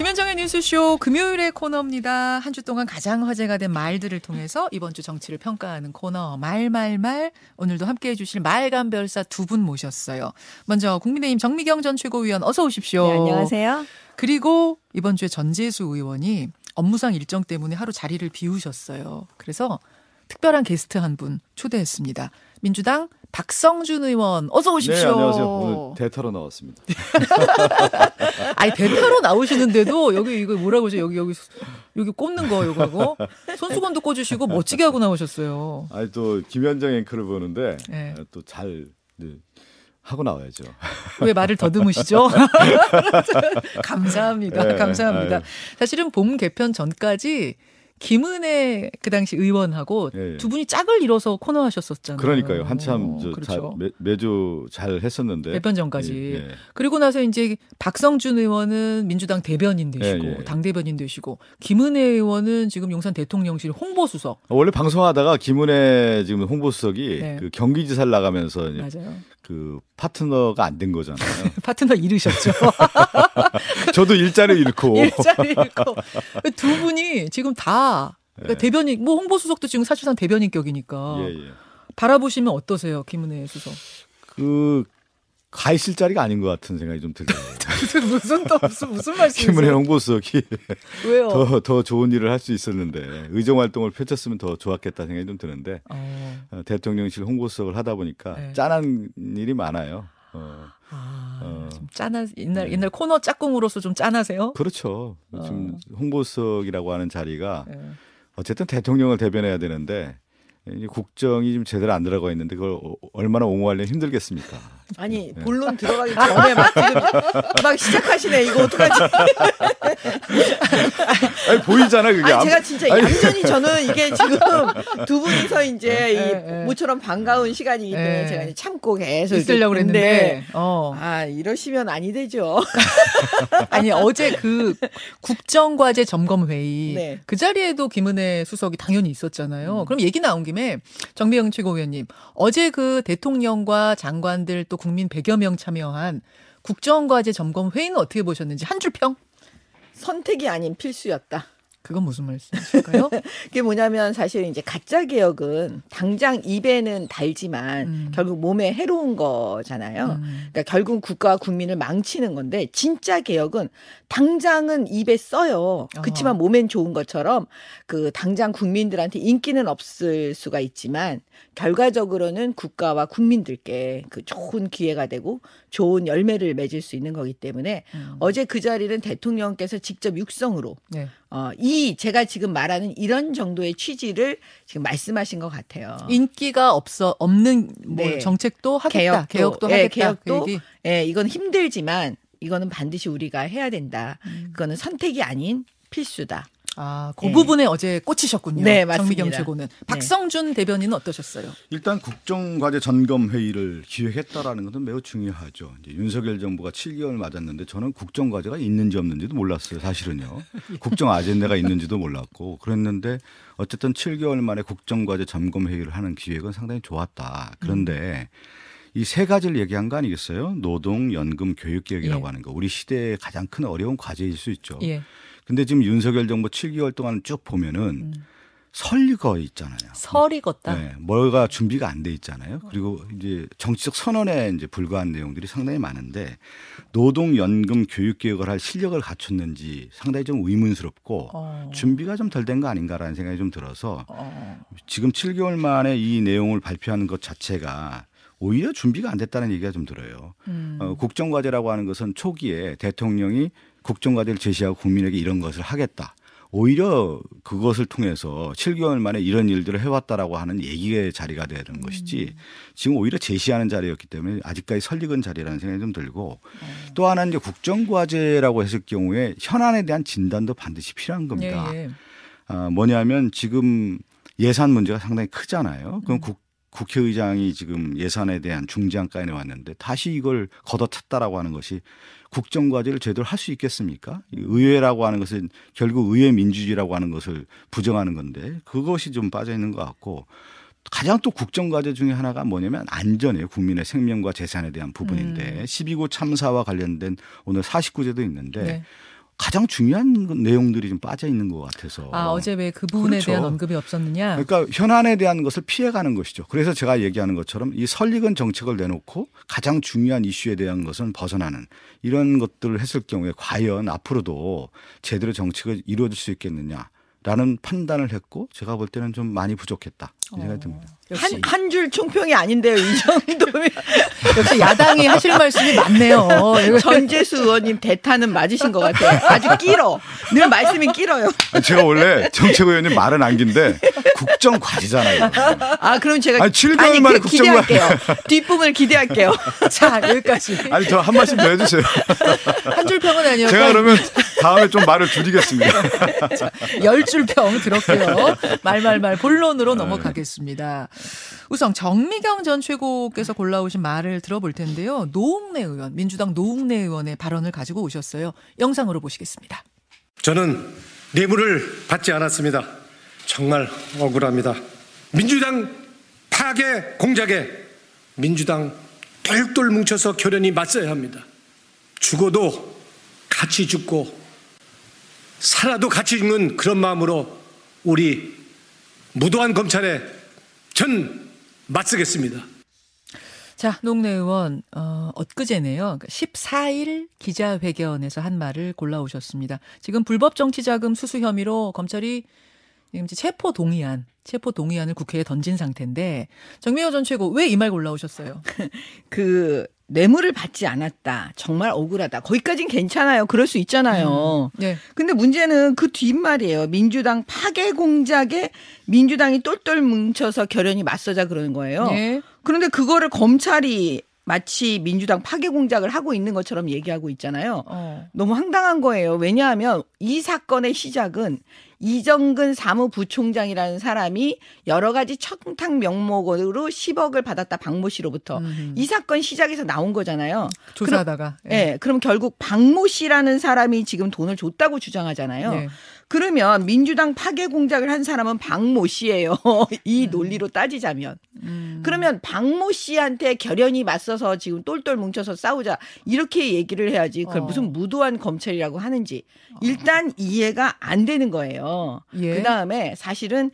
김현정의 뉴스쇼 금요일의 코너입니다. 한 주 동안 가장 화제가 된 말들을 통해서 이번 주 정치를 평가하는 코너 말말말, 오늘도 함께해 주실 말간별사 두 분 모셨어요. 먼저 국민의힘 정미경 전 최고위원 어서 오십시오. 네, 안녕하세요. 그리고 이번 주에 전재수 의원이 업무상 일정 때문에 하루 자리를 비우셨어요. 그래서 특별한 게스트 한 분 초대했습니다. 민주당 박성준 의원 어서 오십시오. 네, 안녕하세요. 오늘 대타로 나왔습니다. 아니 대타로 나오시는데도 여기 이거 뭐라고 그러죠? 여기 꼽는 거 이거하고 손수건도 꽂으시고 멋지게 하고 나오셨어요. 아니 또 김현정 앵커를 보는데 네. 또 잘 네, 하고 나와야죠. 왜 말을 더듬으시죠? 감사합니다. 네, 감사합니다. 아유. 사실은 봄 개편 전까지 김은혜 그 당시 의원하고 예, 예. 두 분이 짝을 이뤄서 코너하셨었잖아요. 그러니까요. 한참 저 그렇죠. 매주 잘 했었는데. 개편 전까지. 예, 예. 그리고 나서 이제 박성준 의원은 민주당 대변인 되시고 예, 예. 당대변인 되시고 김은혜 의원은 지금 용산 대통령실 홍보수석. 원래 방송하다가 김은혜 지금 홍보수석이 네. 그 경기지사를 나가면서 맞아요. 그 파트너가 안 된 거잖아요. 파트너 잃으셨죠. 저도 일자리를 잃고. 일자리 잃고. 두 분이 지금 다 그러니까 네. 대변인, 뭐 홍보수석도 지금 사실상 대변인격이니까 예, 예. 바라보시면 어떠세요, 김은혜 수석? 가 있을 자리가 아닌 것 같은 생각이 좀 들어요. 무슨 말씀이세요? 김은혜 홍보수석이 왜요? 더 좋은 일을 할 수 있었는데 의정 활동을 펼쳤으면 더 좋았겠다 생각이 좀 드는데 대통령실 홍보수석을 하다 보니까 네. 짠한 일이 많아요. 좀 짠한 옛날 코너 짝꿍으로서 좀 짠하세요? 그렇죠. 지금 홍보수석이라고 하는 자리가 네. 어쨌든 대통령을 대변해야 되는데. 국정이 좀 제대로 안 들어가 있는데 그걸 얼마나 옹호하려면 힘들겠습니까? 아니 본론 들어가기 전에 막 시작하시네. 이거 어떡하지? 아니 보이잖아 그게. 아니, 제가 진짜 얌전히 저는 이게 지금 두 분이서 이제 이 모처럼 반가운 시간이기 때문에 제가 이제 참고 계속 있으려고 그랬는데 아 이러시면 아니 되죠. 아니 어제 그 국정과제 점검회의 네. 그 자리에도 김은혜 수석이 당연히 있었잖아요. 그럼 얘기 나온 김에 정미영 최고위원님 어제 그 대통령과 장관들 또 국민 100여 명 참여한 국정과제 점검 회의는 어떻게 보셨는지 한 줄 평? 선택이 아닌 필수였다. 그건 무슨 말씀이실까요? 그게 뭐냐면 사실 이제 가짜 개혁은 당장 입에는 달지만 결국 몸에 해로운 거잖아요. 그러니까 결국 국가와 국민을 망치는 건데 진짜 개혁은 당장은 입에 써요. 그렇지만 몸엔 좋은 것처럼 그 당장 국민들한테 인기는 없을 수가 있지만 결과적으로는 국가와 국민들께 그 좋은 기회가 되고 좋은 열매를 맺을 수 있는 거기 때문에 어제 그 자리는 대통령께서 직접 육성으로 네. 이 제가 지금 말하는 이런 정도의 취지를 지금 말씀하신 것 같아요. 인기가 없는 뭐 네. 정책도 하겠다. 개혁도 예, 하겠다. 개혁도 예, 이건 힘들지만 이거는 반드시 우리가 해야 된다. 그거는 선택이 아닌 필수다. 아, 그 네. 부분에 어제 꽂히셨군요. 네, 맞습니다. 정미경 최고는. 박성준 네. 대변인은 어떠셨어요? 일단 국정과제 점검회의를 기획했다라는 것은 매우 중요하죠. 이제 윤석열 정부가 7개월 맞았는데 저는 국정과제가 있는지 없는지도 몰랐어요. 사실은요. 국정 아젠다가 있는지도 몰랐고 그랬는데 어쨌든 7개월 만에 국정과제 점검회의를 하는 기획은 상당히 좋았다. 그런데 이 세 가지를 얘기한 거 아니겠어요? 노동, 연금, 교육개혁이라고 예. 하는 거. 우리 시대의 가장 큰 어려운 과제일 수 있죠. 예. 근데 지금 윤석열 정부 7개월 동안 쭉 보면은 설익어 있잖아요. 설익었다. 네, 뭐가 준비가 안 돼 있잖아요. 그리고 이제 정치적 선언에 이제 불과한 내용들이 상당히 많은데 노동, 연금, 교육 개혁을 할 실력을 갖췄는지 상당히 좀 의문스럽고 준비가 좀 덜 된 거 아닌가라는 생각이 좀 들어서 지금 7개월 만에 이 내용을 발표하는 것 자체가 오히려 준비가 안 됐다는 얘기가 좀 들어요. 국정과제라고 하는 것은 초기에 대통령이 국정과제를 제시하고 국민에게 이런 것을 하겠다. 오히려 그것을 통해서 7개월 만에 이런 일들을 해왔다라고 하는 얘기의 자리가 되는 것이지 지금 오히려 제시하는 자리였기 때문에 아직까지 설익은 자리라는 생각이 좀 들고 또 하나는 이제 국정과제라고 했을 경우에 현안에 대한 진단도 반드시 필요한 겁니다. 예, 예. 뭐냐면 지금 예산 문제가 상당히 크잖아요. 그럼 국회의장이 지금 예산에 대한 중지안까지 내왔는데 다시 이걸 걷어찼다라고 하는 것이 국정과제를 제대로 할 수 있겠습니까? 의회라고 하는 것은 결국 의회 민주주의라고 하는 것을 부정하는 건데 그것이 좀 빠져있는 것 같고 가장 또 국정과제 중에 하나가 뭐냐면 안전이에요. 국민의 생명과 재산에 대한 부분인데 12구 참사와 관련된 오늘 49제도 있는데 네. 가장 중요한 내용들이 좀 빠져 있는 것 같아서. 아, 어제 왜 그 부분에 그렇죠. 대한 언급이 없었느냐. 그러니까 현안에 대한 것을 피해가는 것이죠. 그래서 제가 얘기하는 것처럼 이 설익은 정책을 내놓고 가장 중요한 이슈에 대한 것은 벗어나는 이런 것들을 했을 경우에 과연 앞으로도 제대로 정책을 이루어질 수 있겠느냐라는 판단을 했고 제가 볼 때는 좀 많이 부족했다. 생각이 듭니다. 한 줄 총평이 아닌데요. 이 정도면. 역시 야당이 하실 말씀이 많네요. 전재수 의원님 대타는 맞으신 것 같아요. 아주 길어. 늘 말씀이 길어요. 제가 원래 정책위 의원님 말은 안 긴데 국정과제잖아요. 아 그럼 제가 7개월 만에 국정과제할게요. 뒷부분을 기대할게요. 자 여기까지. 아니 저 한 말씀 더 해주세요. 한 줄 평은 아니었어요. 제가 그러면 다음에 좀 말을 줄이겠습니다. 10줄 평 들었고요. 말말말 본론으로 넘어가겠습니다. 우선 정미경 전 최고께서 골라오신 말을 들어볼 텐데요. 노웅래 의원, 민주당 노웅래 의원의 발언을 가지고 오셨어요. 영상으로 보시겠습니다. 저는 뇌물을 받지 않았습니다. 정말 억울합니다. 민주당 파괴 공작에 민주당 똘똘 뭉쳐서 결연히 맞서야 합니다. 죽어도 같이 죽고 살아도 같이 죽는 그런 마음으로 우리 무도한 검찰에 전 맞서겠습니다. 자, 노웅래 의원 엊그제네요. 14일 기자회견에서 한 말을 골라오셨습니다. 지금 불법 정치자금 수수 혐의로 검찰이 지금 체포동의안을 국회에 던진 상태인데 정미경 전 최고 왜 이 말 골라오셨어요? 뇌물을 받지 않았다. 정말 억울하다. 거기까지는 괜찮아요. 그럴 수 있잖아요. 네. 근데 문제는 그 뒷말이에요. 민주당 파괴 공작에 민주당이 똘똘 뭉쳐서 결연히 맞서자 그러는 거예요. 네. 그런데 그거를 검찰이 마치 민주당 파괴 공작을 하고 있는 것처럼 얘기하고 있잖아요. 너무 황당한 거예요. 왜냐하면 이 사건의 시작은 이정근 사무부총장이라는 사람이 여러 가지 청탁 명목으로 10억을 받았다 박모 씨로부터. 이 사건 시작에서 나온 거잖아요. 조사하다가. 예. 네, 그럼 결국 박모 씨라는 사람이 지금 돈을 줬다고 주장하잖아요. 네. 그러면 민주당 파괴 공작을 한 사람은 박모 씨예요. 이 논리로 따지자면. 그러면 박모 씨한테 결연히 맞서서 지금 똘똘 뭉쳐서 싸우자 이렇게 얘기를 해야지 그걸 무슨 무도한 검찰이라고 하는지 일단 이해가 안 되는 거예요. 예. 그다음에 사실은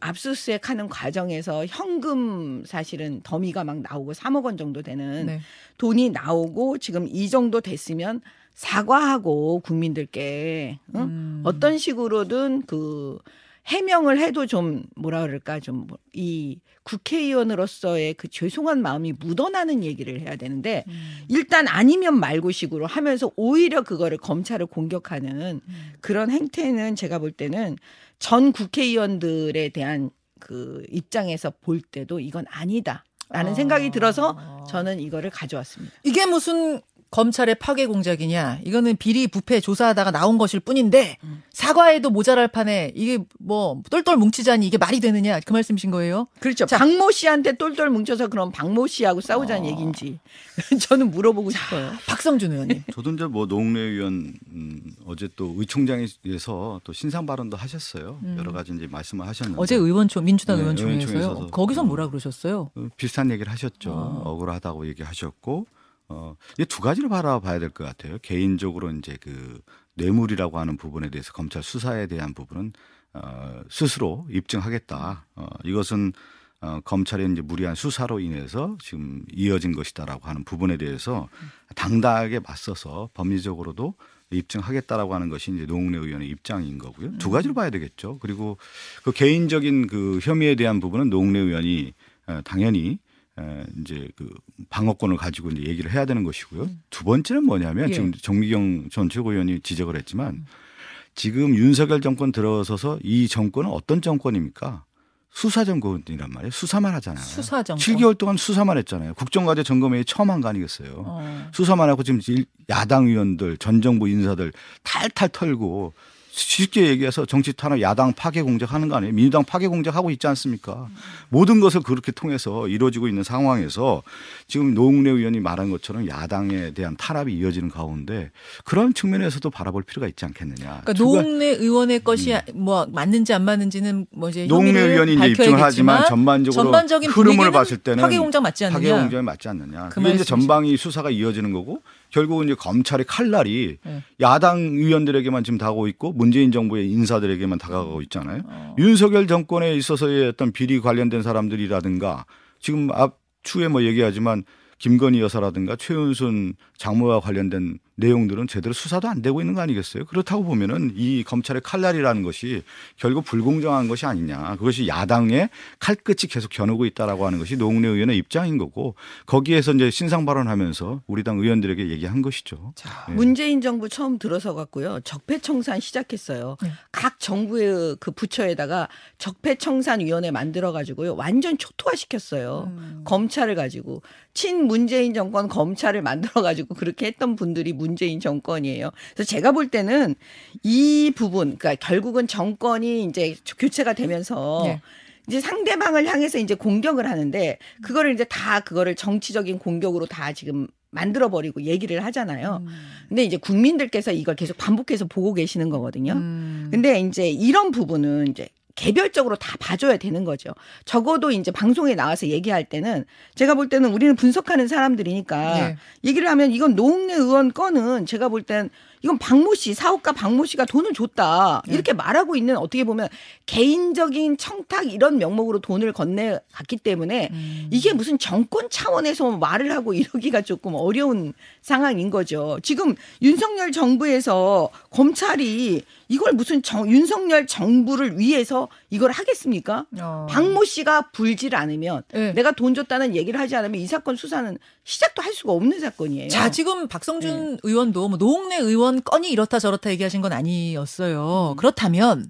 압수수색하는 과정에서 현금 사실은 더미가 막 나오고 3억 원 정도 되는 돈이 나오고 지금 이 정도 됐으면 사과하고 국민들께 어떤 식으로든 해명을 해도 좀 이 국회의원으로서의 죄송한 마음이 묻어나는 얘기를 해야 되는데 일단 아니면 말고식으로 하면서 오히려 그거를 검찰을 공격하는 그런 행태는 제가 볼 때는 전 국회의원들에 대한 입장에서 볼 때도 이건 아니다라는 생각이 들어서 저는 이거를 가져왔습니다. 이게 무슨 검찰의 파괴 공작이냐. 이거는 비리 부패 조사하다가 나온 것일 뿐인데 사과에도 모자랄 판에 이게 똘똘 뭉치자니 이게 말이 되느냐. 그 말씀이신 거예요? 그렇죠. 자, 박모 씨한테 똘똘 뭉쳐서 그럼 박모 씨하고 싸우자는 얘기인지 저는 물어보고 싶어요. 박성준 의원님. 저도 이제 노웅래 의원 어제 또 의총장에서 또 신상 발언도 하셨어요. 여러 가지 이제 말씀을 하셨는데. 어제 민주당 의원총회에서요. 거기서 뭐라 그러셨어요? 비슷한 얘기를 하셨죠. 억울하다고 얘기하셨고. 이 두 가지를 바라봐야 될 것 같아요. 개인적으로 이제 뇌물이라고 하는 부분에 대해서 검찰 수사에 대한 부분은 스스로 입증하겠다. 이것은 검찰의 이제 무리한 수사로 인해서 지금 이어진 것이다라고 하는 부분에 대해서 당당하게 맞서서 법리적으로도 입증하겠다라고 하는 것이 이제 노웅래 의원의 입장인 거고요. 두 가지를 봐야 되겠죠. 그리고 개인적인 혐의에 대한 부분은 노웅래 의원이 당연히 이제 방어권을 가지고 이제 얘기를 해야 되는 것이고요. 두 번째는 뭐냐면 지금 정미경 전 최고위원이 지적을 했지만 지금 윤석열 정권 들어서서 이 정권은 어떤 정권입니까? 수사 정권이란 말이에요. 수사만 하잖아요. 수사 정권. 7개월 동안 수사만 했잖아요. 국정과제 점검회의 처음 한 거 아니겠어요. 수사만 하고 지금 야당 의원들, 전 정부 인사들 탈탈 털고 쉽게 얘기해서 정치 탄압 야당 파괴 공작하는 거 아니에요? 민주당 파괴 공작하고 있지 않습니까? 모든 것을 그렇게 통해서 이루어지고 있는 상황에서 지금 노웅래 의원이 말한 것처럼 야당에 대한 탄압이 이어지는 가운데 그런 측면에서도 바라볼 필요가 있지 않겠느냐. 그러니까 노웅래 의원의 것이 맞는지 안 맞는지는 이제 노웅래 의원이 이제 입증을 하지만 전반적인 흐름을 봤을 때는 파괴 공작 맞지 않느냐. 파괴 공작이 맞지 않느냐. 그게 이제 전방위 수사가 이어지는 거고 결국은 이제 검찰의 칼날이 야당 의원들에게만 지금 다가오고 있고 문재인 정부의 인사들에게만 다가가고 있잖아요. 윤석열 정권에 있어서의 어떤 비리 관련된 사람들이라든가 지금 앞추에 뭐 얘기하지만 김건희 여사라든가 최은순 장모와 관련된 내용들은 제대로 수사도 안 되고 있는 거 아니겠어요? 그렇다고 보면은 이 검찰의 칼날이라는 것이 결국 불공정한 것이 아니냐. 그것이 야당의 칼끝이 계속 겨누고 있다라고 하는 것이 노웅래 의원의 입장인 거고 거기에서 이제 신상 발언하면서 우리 당 의원들에게 얘기한 것이죠. 자, 네. 문재인 정부 처음 들어서 갖고요. 적폐청산 시작했어요. 각 정부의 그 부처에다가 적폐청산위원회 만들어 가지고요. 완전 초토화시켰어요. 검찰을 가지고 친문재인 정권 검찰을 만들어 가지고 그렇게 했던 분들이 문재인 정권이에요. 그래서 제가 볼 때는 이 부분, 그러니까 결국은 정권이 이제 교체가 되면서 네. 이제 상대방을 향해서 이제 공격을 하는데 그거를 이제 다 그거를 정치적인 공격으로 다 지금 만들어버리고 얘기를 하잖아요. 근데 이제 국민들께서 이걸 계속 반복해서 보고 계시는 거거든요. 근데 이제 이런 부분은 이제 개별적으로 다 봐줘야 되는 거죠. 적어도 이제 방송에 나와서 얘기할 때는 제가 볼 때는 우리는 분석하는 사람들이니까 네. 얘기를 하면 이건 노웅래 의원 건은 제가 볼 땐 이건 박모 씨, 사업가 박모 씨가 돈을 줬다. 이렇게 말하고 있는 어떻게 보면 개인적인 청탁 이런 명목으로 돈을 건네갔기 때문에 이게 무슨 정권 차원에서 말을 하고 이러기가 조금 어려운 상황인 거죠. 지금 윤석열 정부에서 검찰이 이걸 무슨 윤석열 정부를 위해서 이걸 하겠습니까? 박모 씨가 불질 않으면 내가 돈 줬다는 얘기를 하지 않으면 이 사건 수사는 시작도 할 수가 없는 사건이에요. 자, 지금 박성준 의원도 뭐 노웅래 의원 건이 이렇다 저렇다 얘기하신 건 아니었어요. 그렇다면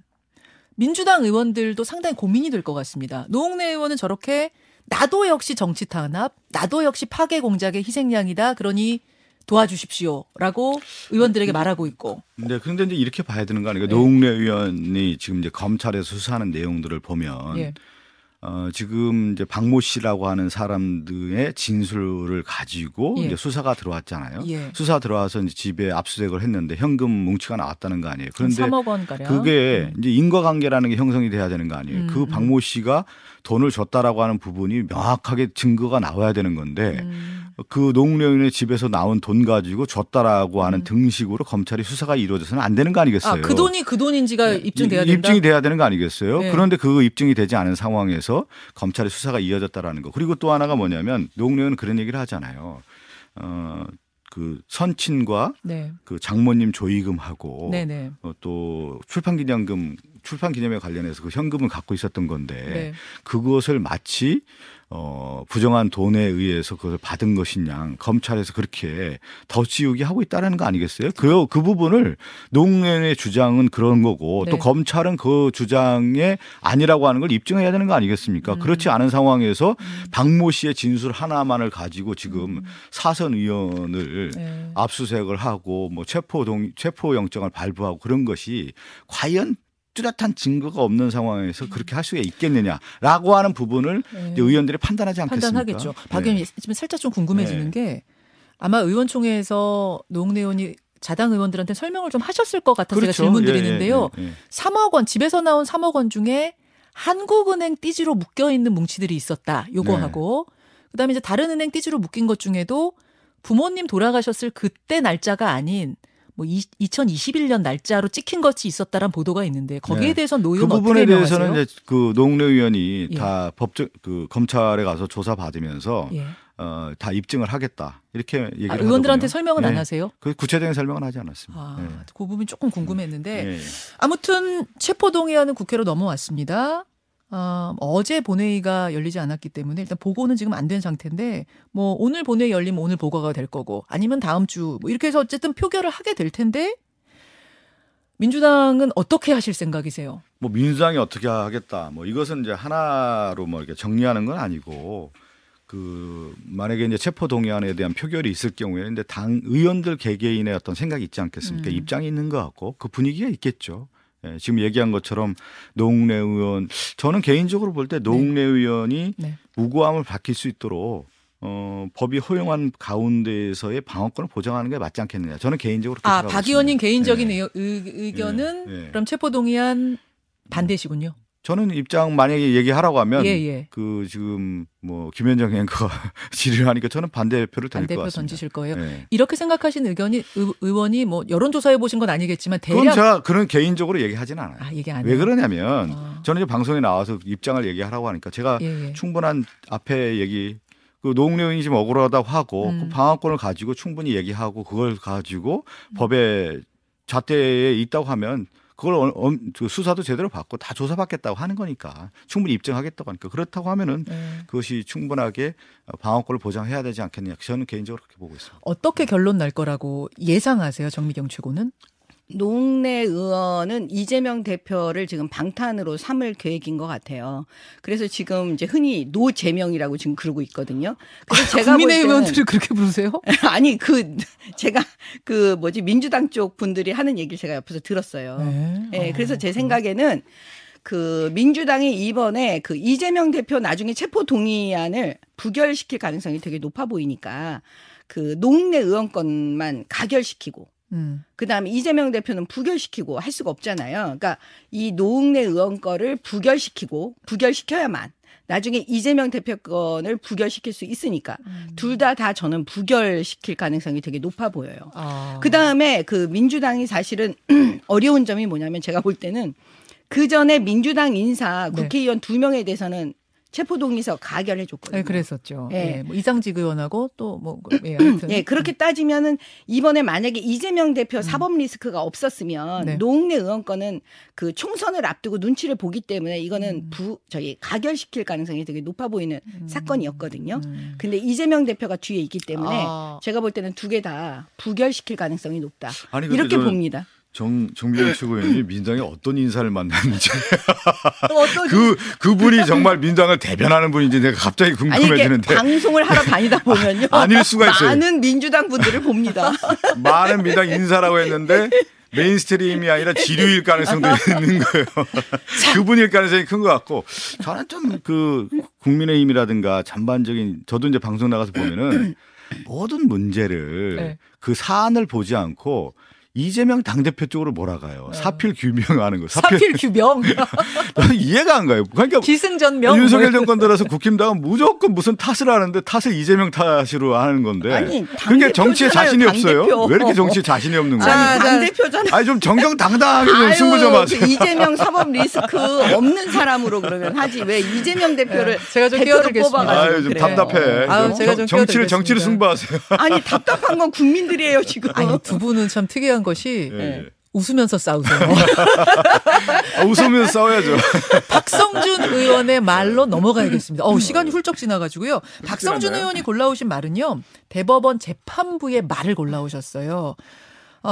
민주당 의원들도 상당히 고민이 될 것 같습니다. 노웅래 의원은 저렇게 나도 역시 정치 탄압, 나도 역시 파괴 공작의 희생양이다. 그러니 도와주십시오라고 의원들에게 말하고 있고. 네, 그런데 이제 이렇게 봐야 되는 거 아니에요? 네. 노웅래 의원이 지금 이제 검찰에서 수사하는 내용들을 보면 네. 지금 이제 박모 씨라고 하는 사람들의 진술을 가지고 이제 수사가 들어왔잖아요. 수사 들어와서 이제 집에 압수수색을 했는데 현금 뭉치가 나왔다는 거 아니에요. 그런데 3억 원 가량. 그게 이제 인과관계라는 게 형성이 돼야 되는 거 아니에요. 그 박모 씨가 돈을 줬다라고 하는 부분이 명확하게 증거가 나와야 되는 건데 그 노웅래 의원의 집에서 나온 돈 가지고 줬다라고 하는 등식으로 검찰이 수사가 이루어져서는 안 되는 거 아니겠어요. 아, 그 돈이 그 돈인지가 입증돼야 된다. 입증이 돼야 되는 거 아니겠어요. 네. 그런데 그 입증이 되지 않은 상황에서 검찰의 수사가 이어졌다라는 거. 그리고 또 하나가 뭐냐면 노웅래 의원은 그런 얘기를 하잖아요. 그 선친과 네. 그 장모님 조의금하고 또 출판기념금 출판기념회 관련해서 그 현금을 갖고 있었던 건데 그것을 마치 부정한 돈에 의해서 그것을 받은 것이냐 검찰에서 그렇게 덧씌우기 하고 있다라는 거 아니겠어요? 그 부분을 노웅래의 주장은 그런 거고 또 검찰은 그 주장에 아니라고 하는 걸 입증해야 되는 거 아니겠습니까? 그렇지 않은 상황에서 박모 씨의 진술 하나만을 가지고 지금 사선 의원을 압수수색을 하고 뭐 체포영장을 발부하고 그런 것이 과연 뚜렷한 증거가 없는 상황에서 그렇게 할 수가 있겠느냐라고 하는 부분을 이제 의원들이 판단하지 않겠습니까? 판단하겠죠. 박 의원님 지금 살짝 좀 궁금해지는 게 아마 의원총회에서 노웅래 의원이 자당 의원들한테 설명을 좀 하셨을 것 같아서 제가 질문 드리는데요. 3억 원 집에서 나온 3억 원 중에 한국은행 띠지로 묶여있는 뭉치들이 있었다. 요거하고 그다음에 이제 다른 은행 띠지로 묶인 것 중에도 부모님 돌아가셨을 그때 날짜가 아닌 뭐 2021년 날짜로 찍힌 것이 있었다란 보도가 있는데 거기에 대해서 노 의원 그 부분에 대해서는 이제 그 노웅래 의원이 다 법적 그 검찰에 가서 조사 받으면서 다 입증을 하겠다 이렇게 얘기를 의원들한테 하더군요. 설명은 안 하세요? 그 구체적인 설명은 하지 않았습니다. 그 부분이 조금 궁금했는데 아무튼 체포동의안은 국회로 넘어왔습니다. 어제 본회의가 열리지 않았기 때문에 일단 보고는 지금 안 된 상태인데 뭐 오늘 본회의 열리면 오늘 보고가 될 거고 아니면 다음 주 뭐 이렇게 해서 어쨌든 표결을 하게 될 텐데 민주당은 어떻게 하실 생각이세요? 뭐 민주당이 어떻게 하겠다. 뭐 이것은 이제 하나로 뭐 이렇게 정리하는 건 아니고 그 만약에 이제 체포동의안에 대한 표결이 있을 경우에는 이제 당 의원들 개개인의 어떤 생각이 있지 않겠습니까? 입장이 있는 것 같고 그 분위기가 있겠죠. 예, 지금 얘기한 것처럼 노웅래 의원 저는 개인적으로 볼 때 노웅래 의원이 무고함을 밝힐 수 있도록 법이 허용한 가운데에서의 방어권을 보장하는 게 맞지 않겠느냐. 저는 개인적으로 그렇게 생각합니다. 박 의원님 개인적인 의견은 그럼 체포동의안 반대시군요. 저는 입장 만약에 얘기하라고 하면 그 지금 뭐 김현정 앵커가 질의를 하니까 저는 반대표를 던질 것 같습니다. 던지실 거예요. 네. 이렇게 생각하신 의견이 의원이 뭐 여론조사해 보신 건 아니겠지만 대략 그건 제가 그런 개인적으로 얘기하진 않아요. 아, 얘기 안 해요? 왜 그러냐면 저는 이제 방송에 나와서 입장을 얘기하라고 하니까 제가 충분한 앞에 얘기 그 노웅래 의원이 지금 억울하다고 하고 그 방어권을 가지고 충분히 얘기하고 그걸 가지고 법에 잣대에 있다고 하면 그걸 수사도 제대로 받고 다 조사받겠다고 하는 거니까 충분히 입증하겠다고 하니까 그렇다고 하면은 그것이 충분하게 방어권을 보장해야 되지 않겠느냐. 저는 개인적으로 그렇게 보고 있습니다. 어떻게 결론 날 거라고 예상하세요, 정미경 최고는? 노웅래 의원은 이재명 대표를 지금 방탄으로 삼을 계획인 것 같아요. 그래서 지금 이제 흔히 노재명이라고 지금 그러고 있거든요. 그래서 제가 국민의힘 의원들이 그렇게 부르세요? 아니 제가 민주당 쪽 분들이 하는 얘기를 제가 옆에서 들었어요. 네, 그래서 제 생각에는 그 민주당이 이번에 그 이재명 대표 나중에 체포 동의안을 부결시킬 가능성이 되게 높아 보이니까 그 노웅래 의원 건만 가결시키고. 그다음에 이재명 대표는 부결시키고 할 수가 없잖아요. 그러니까 이 노웅래 의원 거를 부결시켜야만 나중에 이재명 대표 건을 부결시킬 수 있으니까 둘 다 저는 부결시킬 가능성이 되게 높아 보여요. 그다음에 그 민주당이 사실은 어려운 점이 뭐냐면 제가 볼 때는 그 전에 민주당 인사 국회의원 두 명에 대해서는 체포동의서 가결해 줬거든요. 네, 그랬었죠. 예. 예, 뭐 이상직 의원하고 또 뭐 예, 그렇게 따지면은 이번에 만약에 이재명 대표 사법 리스크가 없었으면 노웅래 의원 건은 그 총선을 앞두고 눈치를 보기 때문에 이거는 저희 가결시킬 가능성이 되게 높아 보이는 사건이었거든요. 근데 이재명 대표가 뒤에 있기 때문에 제가 볼 때는 두 개 다 부결시킬 가능성이 높다. 아니, 이렇게 봅니다. 정미경 최고위원이 민주당에 어떤 인사를 만났는지 그분이 정말 민주당을 대변하는 분인지 내가 갑자기 궁금해지는데 방송을 하러 다니다 보면요 아닐 수가 있어요. 많은 민주당 분들을 봅니다. 많은 민주당 인사라고 했는데 메인스트림이 아니라 지류일 가능성도 있는 거예요. 그분일 가능성이 큰 것 같고 저는 좀 그 국민의힘이라든가 전반적인 저도 이제 방송 나가서 보면은 모든 문제를 그 사안을 보지 않고 이재명 당대표 쪽으로 몰아가요. 사필 규명하는 거. 사필 규명? 이해가 안 가요. 그러니까 기승전명. 윤석열 정권 들어서 국힘당은 무조건 무슨 탓을 하는데 탓을 이재명 탓으로 하는 건데. 아니, 그러니까 정치에 자신이 당대표. 없어요. 왜 이렇게 정치에 자신이 없는 거예요? 아니, 당대표잖아요. 아니, 좀 정정당당하게 좀 승부 좀 하세요. 이재명 사법 리스크 없는 사람으로 그러면 하지. 왜 이재명 대표를 제가 좀 끼어들겠습니다. 아유, 좀 답답해. 아유, 제가 좀 정치를 승부하세요. 아니, 답답한 건 국민들이에요, 지금. 아니, 두 분은 참 특이한 것이 웃으면서 싸우세요. 웃으면서 싸워야죠. 박성준 의원의 말로 넘어가야겠습니다. 시간이 훌쩍 지나가지고요. 박성준 의원이 골라오신 말은요. 대법원 재판부의 말을 골라오셨어요.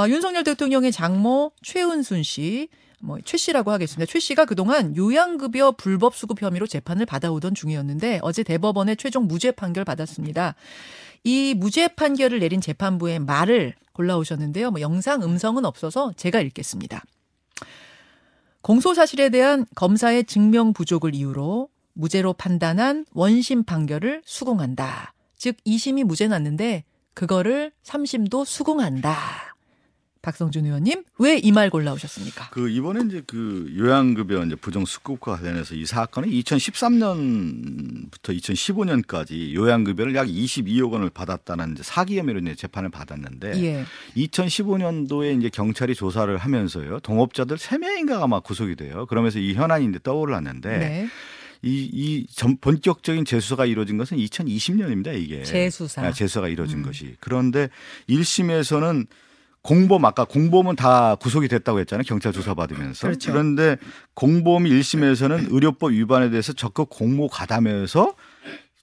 윤석열 대통령의 장모 최은순 씨, 뭐 최 씨라고 하겠습니다. 최 씨가 그동안 요양급여 불법 수급 혐의로 재판을 받아오던 중이었는데 어제 대법원의 최종 무죄 판결 받았습니다. 이 무죄 판결을 내린 재판부의 말을 골라오셨는데요. 뭐 영상, 음성은 없어서 제가 읽겠습니다. 공소사실에 대한 검사의 증명 부족을 이유로 무죄로 판단한 원심 판결을 수긍한다. 즉 2심이 무죄 났는데 그거를 3심도 수긍한다. 박성준 의원님, 왜 이 말 골라오셨습니까? 이번에 이제 요양급여 이제 부정수급과 관련해서 이 사건은 2013년부터 2015년까지 요양급여를 약 22억 원을 받았다는 이제 사기 혐의로 이제 재판을 받았는데 2015년도에 이제 경찰이 조사를 하면서요. 동업자들 3명인가가 막 구속이 돼요. 그러면서 이 현안이 이제 떠올랐는데 본격적인 재수사가 이루어진 것은 2020년입니다, 이게. 재수사가 이루어진 것이. 그런데 1심에서는 공범 아까 공범은 다 구속이 됐다고 했잖아요. 경찰 조사받으면서. 그렇죠. 그런데 공범이 1심에서는 의료법 위반에 대해서 적극 공모 가담해서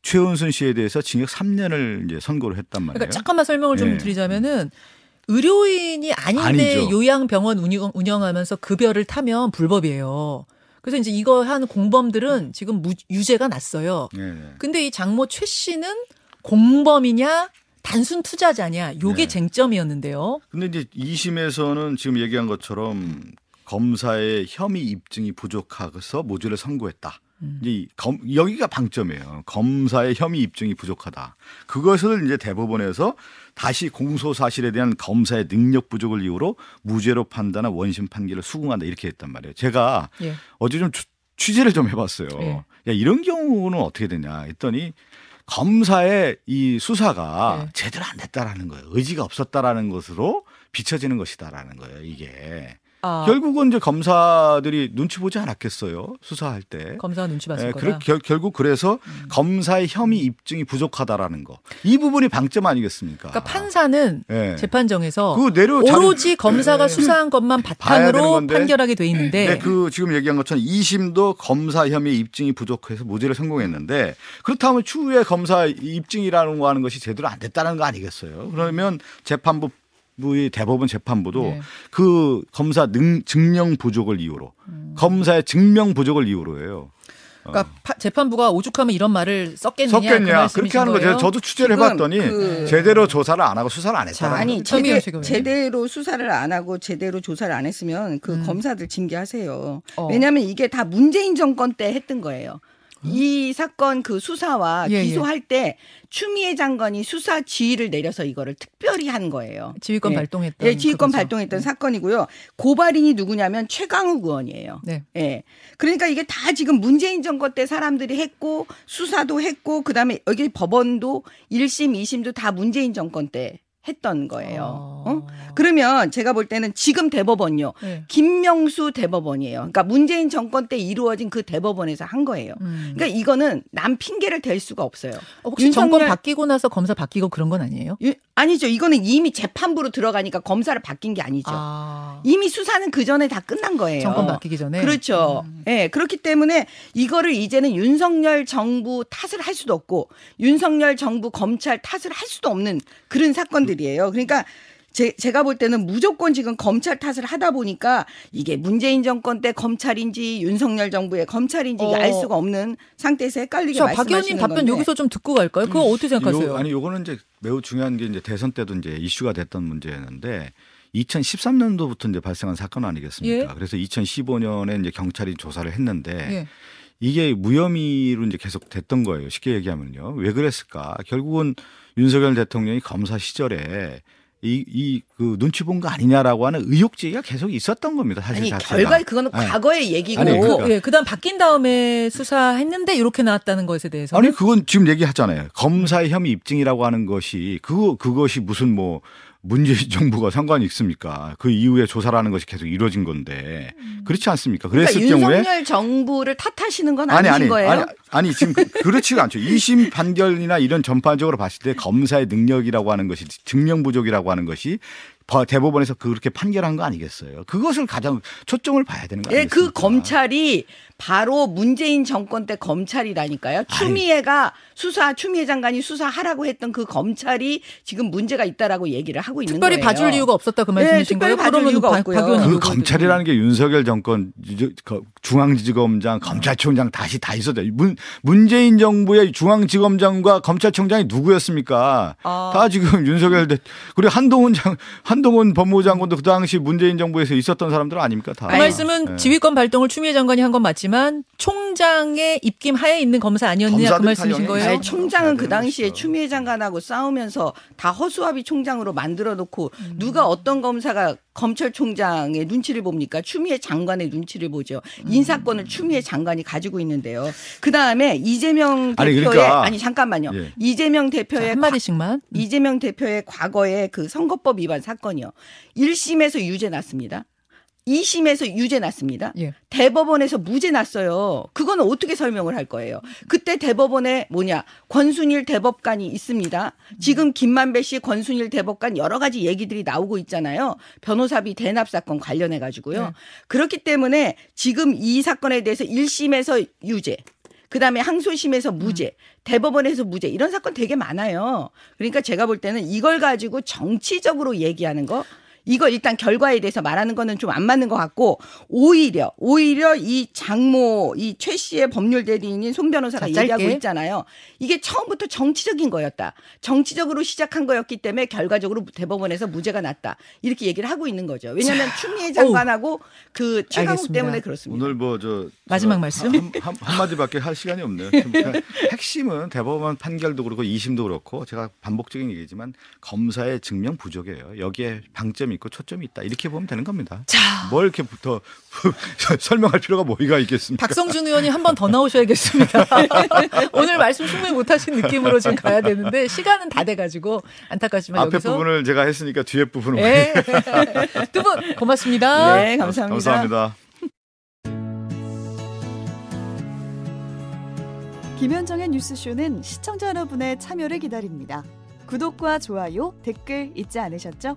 최은순 씨에 대해서 징역 3년을 이제 선고를 했단 말이에요. 그러니까 잠깐만 설명을 좀 드리자면은 의료인이 아닌데 아니죠. 요양병원 운영하면서 급여를 타면 불법이에요. 그래서 이제 이거 한 공범들은 지금 유죄가 났어요. 근데 이 장모 최 씨는 공범이냐? 단순 투자자냐, 요게 쟁점이었는데요. 근데 이제 2심에서는 지금 얘기한 것처럼 검사의 혐의 입증이 부족해서 무죄를 선고했다. 이제 여기가 방점이에요. 검사의 혐의 입증이 부족하다. 그것을 이제 대법원에서 다시 공소 사실에 대한 검사의 능력 부족을 이유로 무죄로 판단한 원심 판결을 수긍한다 이렇게 했단 말이에요. 제가 어제 좀 취재를 좀 해봤어요. 네. 야, 이런 경우는 어떻게 되냐 했더니 검사의 이 수사가 네. 제대로 안 됐다라는 거예요. 의지가 없었다라는 것으로 비춰지는 것이다라는 거예요. 이게. 아. 결국은 이제 검사들이 눈치 보지 않았겠어요. 수사할 때. 검사가 눈치 봤을 거다. 결국 그래서 검사의 혐의 입증이 부족하다라는 거. 이 부분이 방점 아니겠습니까? 그러니까 판사는 네. 재판정에서 오로지 검사가 네. 수사한 것만 바탕으로 판결하게 돼 있는데. 네. 그 지금 얘기한 것처럼 2심도 검사 혐의 입증이 부족해서 무죄를 선고했는데 그렇다면 추후에 검사 입증이라는 거 하는 것이 제대로 안 됐다는 거 아니겠어요? 그러면 재판부 대법원 재판부도 네. 그 검사 증명 부족을 이유로 검사의 증명 부족을 이유로 해요. 그러니까 재판부가 오죽하면 이런 말을 썼겠냐 그 그렇게 하는 거예요. 저도 취재를 해봤더니 그... 제대로 조사를 안 하고 수사를 안 했잖아요. 아니 제대로 수사를 안 하고 제대로 조사를 안 했으면 그 검사들 징계하세요. 왜냐하면 이게 다 문재인 정권 때 했던 거예요. 이 사건 그 수사와 예, 기소할 예. 때 추미애 장관이 수사 지휘를 내려서 이거를 특별히 한 거예요. 지휘권 예. 발동했던. 예, 지휘권 발동했던 사건이고요. 고발인이 누구냐면 최강욱 의원이에요. 네. 예. 그러니까 이게 다 지금 문재인 정권 때 사람들이 했고 수사도 했고 그다음에 여기 법원도 1심, 2심도 다 문재인 정권 때 했던 거예요. 어? 그러면 제가 볼 때는 지금 대법원요. 네. 김명수 대법원이에요. 그러니까 문재인 정권 때 이루어진 그 대법원에서 한 거예요. 그러니까 이거는 남 핑계를 댈 수가 없어요. 혹시 윤석열... 정권 바뀌고 나서 검사 바뀌고 그런 건 아니에요? 아니죠. 이거는 이미 재판부로 들어가니까 검사를 바뀐 게 아니죠. 아. 이미 수사는 그 전에 다 끝난 거예요. 정권 바뀌기 전에. 그렇죠. 네, 그렇기 때문에 이거를 이제는 윤석열 정부 탓을 할 수도 없고 윤석열 정부 검찰 탓을 할 수도 없는 그런 사건들이 이에요. 그러니까 제가 볼 때는 무조건 지금 검찰 탓을 하다 보니까 이게 문재인 정권 때 검찰인지 윤석열 정부의 검찰인지 알 수가 없는 상태에서 헷갈리게 말씀하시는 건데. 박 의원님 답변 여기서 좀 듣고 갈까요? 그거 어떻게 생각하세요? 요거는 이제 매우 중요한 게 이제 대선 때도 이제 이슈가 됐던 문제였는데 2013년도부터 이제 발생한 사건 아니겠습니까? 예? 그래서 2015년에 이제 경찰이 조사를 했는데 예. 이게 무혐의로 이제 계속 됐던 거예요. 쉽게 얘기하면요. 왜 그랬을까? 결국은 윤석열 대통령이 검사 시절에 그 눈치 본 거 아니냐라고 하는 의혹 제기가 계속 있었던 겁니다. 사실 아니 자체가. 결과에 그거는 과거의 얘기고 그러니까. 예, 그다음 바뀐 다음에 수사했는데 이렇게 나왔다는 것에 대해서 아니 그건 지금 얘기하잖아요. 검사의 혐의 입증이라고 하는 것이 그것이 무슨 뭐 문재인 정부가 상관이 있습니까? 그 이후에 조사라는 것이 계속 이루어진 건데 그렇지 않습니까? 그랬을 그러니까 경우에 윤석열 정부를 탓하시는 건 아닌 거예요? 아니 지금 그렇지가 않죠. 2심 판결이나 이런 전반적으로 봤을 때 검사의 능력이라고 하는 것이 증명 부족이라고 하는 것이 대법원에서 그렇게 판결한 거 아니겠어요? 그것을 가장 초점을 봐야 되는 거 아니겠습니까? 예, 그 검찰이 바로 문재인 정권 때 검찰이라니까요. 추미애 장관이 수사하라고 했던 그 검찰이 지금 문제가 있다라고 얘기를 하고 있는 특별히 거예요. 특별히 봐줄 이유가 없었다 그 말씀이신 거예요? 특별히 봐줄 이유가 없고요. 그 검찰이라는 게 윤석열 정권 중앙지검장, 검찰총장 다 있었죠. 문재인 정부의 중앙지검장과 검찰총장이 누구였습니까? 다 지금 윤석열 그리고 한동훈 법무장관도 그 당시 문재인 정부에서 있었던 사람들 아닙니까? 다. 그 말씀은 네. 지휘권 발동을 추미애 장관이 한 건 맞지만 총장의 입김 하에 있는 검사 아니었느냐 그 말씀이신 거예요? 아니, 총장은 그 당시에 추미애 장관하고 싸우면서 다 허수아비 총장으로 만들어놓고 누가 어떤 검사가 검찰총장의 눈치를 봅니까? 추미애 장관의 눈치를 보죠. 인사권을 추미애 장관이 가지고 있는데요. 그다음에 이재명 대표의 잠깐만요. 예. 이재명 대표의 자, 한마디씩만. 이재명 대표의 과거의 그 선거법 위반 사건이요. 1심에서 유죄 났습니다. 2심에서 유죄 났습니다. 예. 대법원에서 무죄 났어요. 그건 어떻게 설명을 할 거예요? 그때 대법원에 권순일 대법관이 있습니다. 지금 김만배 씨 권순일 대법관 여러 가지 얘기들이 나오고 있잖아요. 변호사비 대납 사건 관련해 가지고요. 네. 그렇기 때문에 지금 이 사건에 대해서 1심에서 유죄. 그다음에 항소심에서 무죄, 대법원에서 무죄 이런 사건 되게 많아요. 그러니까 제가 볼 때는 이걸 가지고 정치적으로 얘기하는 거 이거 일단 결과에 대해서 말하는 거는 좀 안 맞는 것 같고 오히려 이 장모 이 최 씨의 법률 대리인인 손 변호사가 얘기하고 있잖아요. 이게 처음부터 정치적인 거였다. 정치적으로 시작한 거였기 때문에 결과적으로 대법원에서 무죄가 났다. 이렇게 얘기를 하고 있는 거죠. 왜냐하면 추미애 장관하고 그 최강욱 때문에 그렇습니다. 오늘 마지막 말씀 한마디밖에 할 시간이 없네요. 핵심은 대법원 판결도 그렇고 2심도 그렇고 제가 반복적인 얘기지만 검사의 증명 부족이에요. 여기에 방점이 있고 초점이 있다. 이렇게 보면 되는 겁니다. 자. 뭘 이렇게 더 설명할 필요가 뭐가 있겠습니까? 박성준 의원이 한 번 더 나오셔야겠습니다. 오늘 말씀 충분히 못하신 느낌으로 지금 가야 되는데 시간은 다 돼가지고 안타깝지만 앞에 여기서. 부분을 제가 했으니까 뒤에 부분을. 네. 두 분 고맙습니다. 네, 감사합니다. 감사합니다. 김현정의 뉴스쇼는 시청자 여러분의 참여를 기다립니다. 구독과 좋아요, 댓글 잊지 않으셨죠?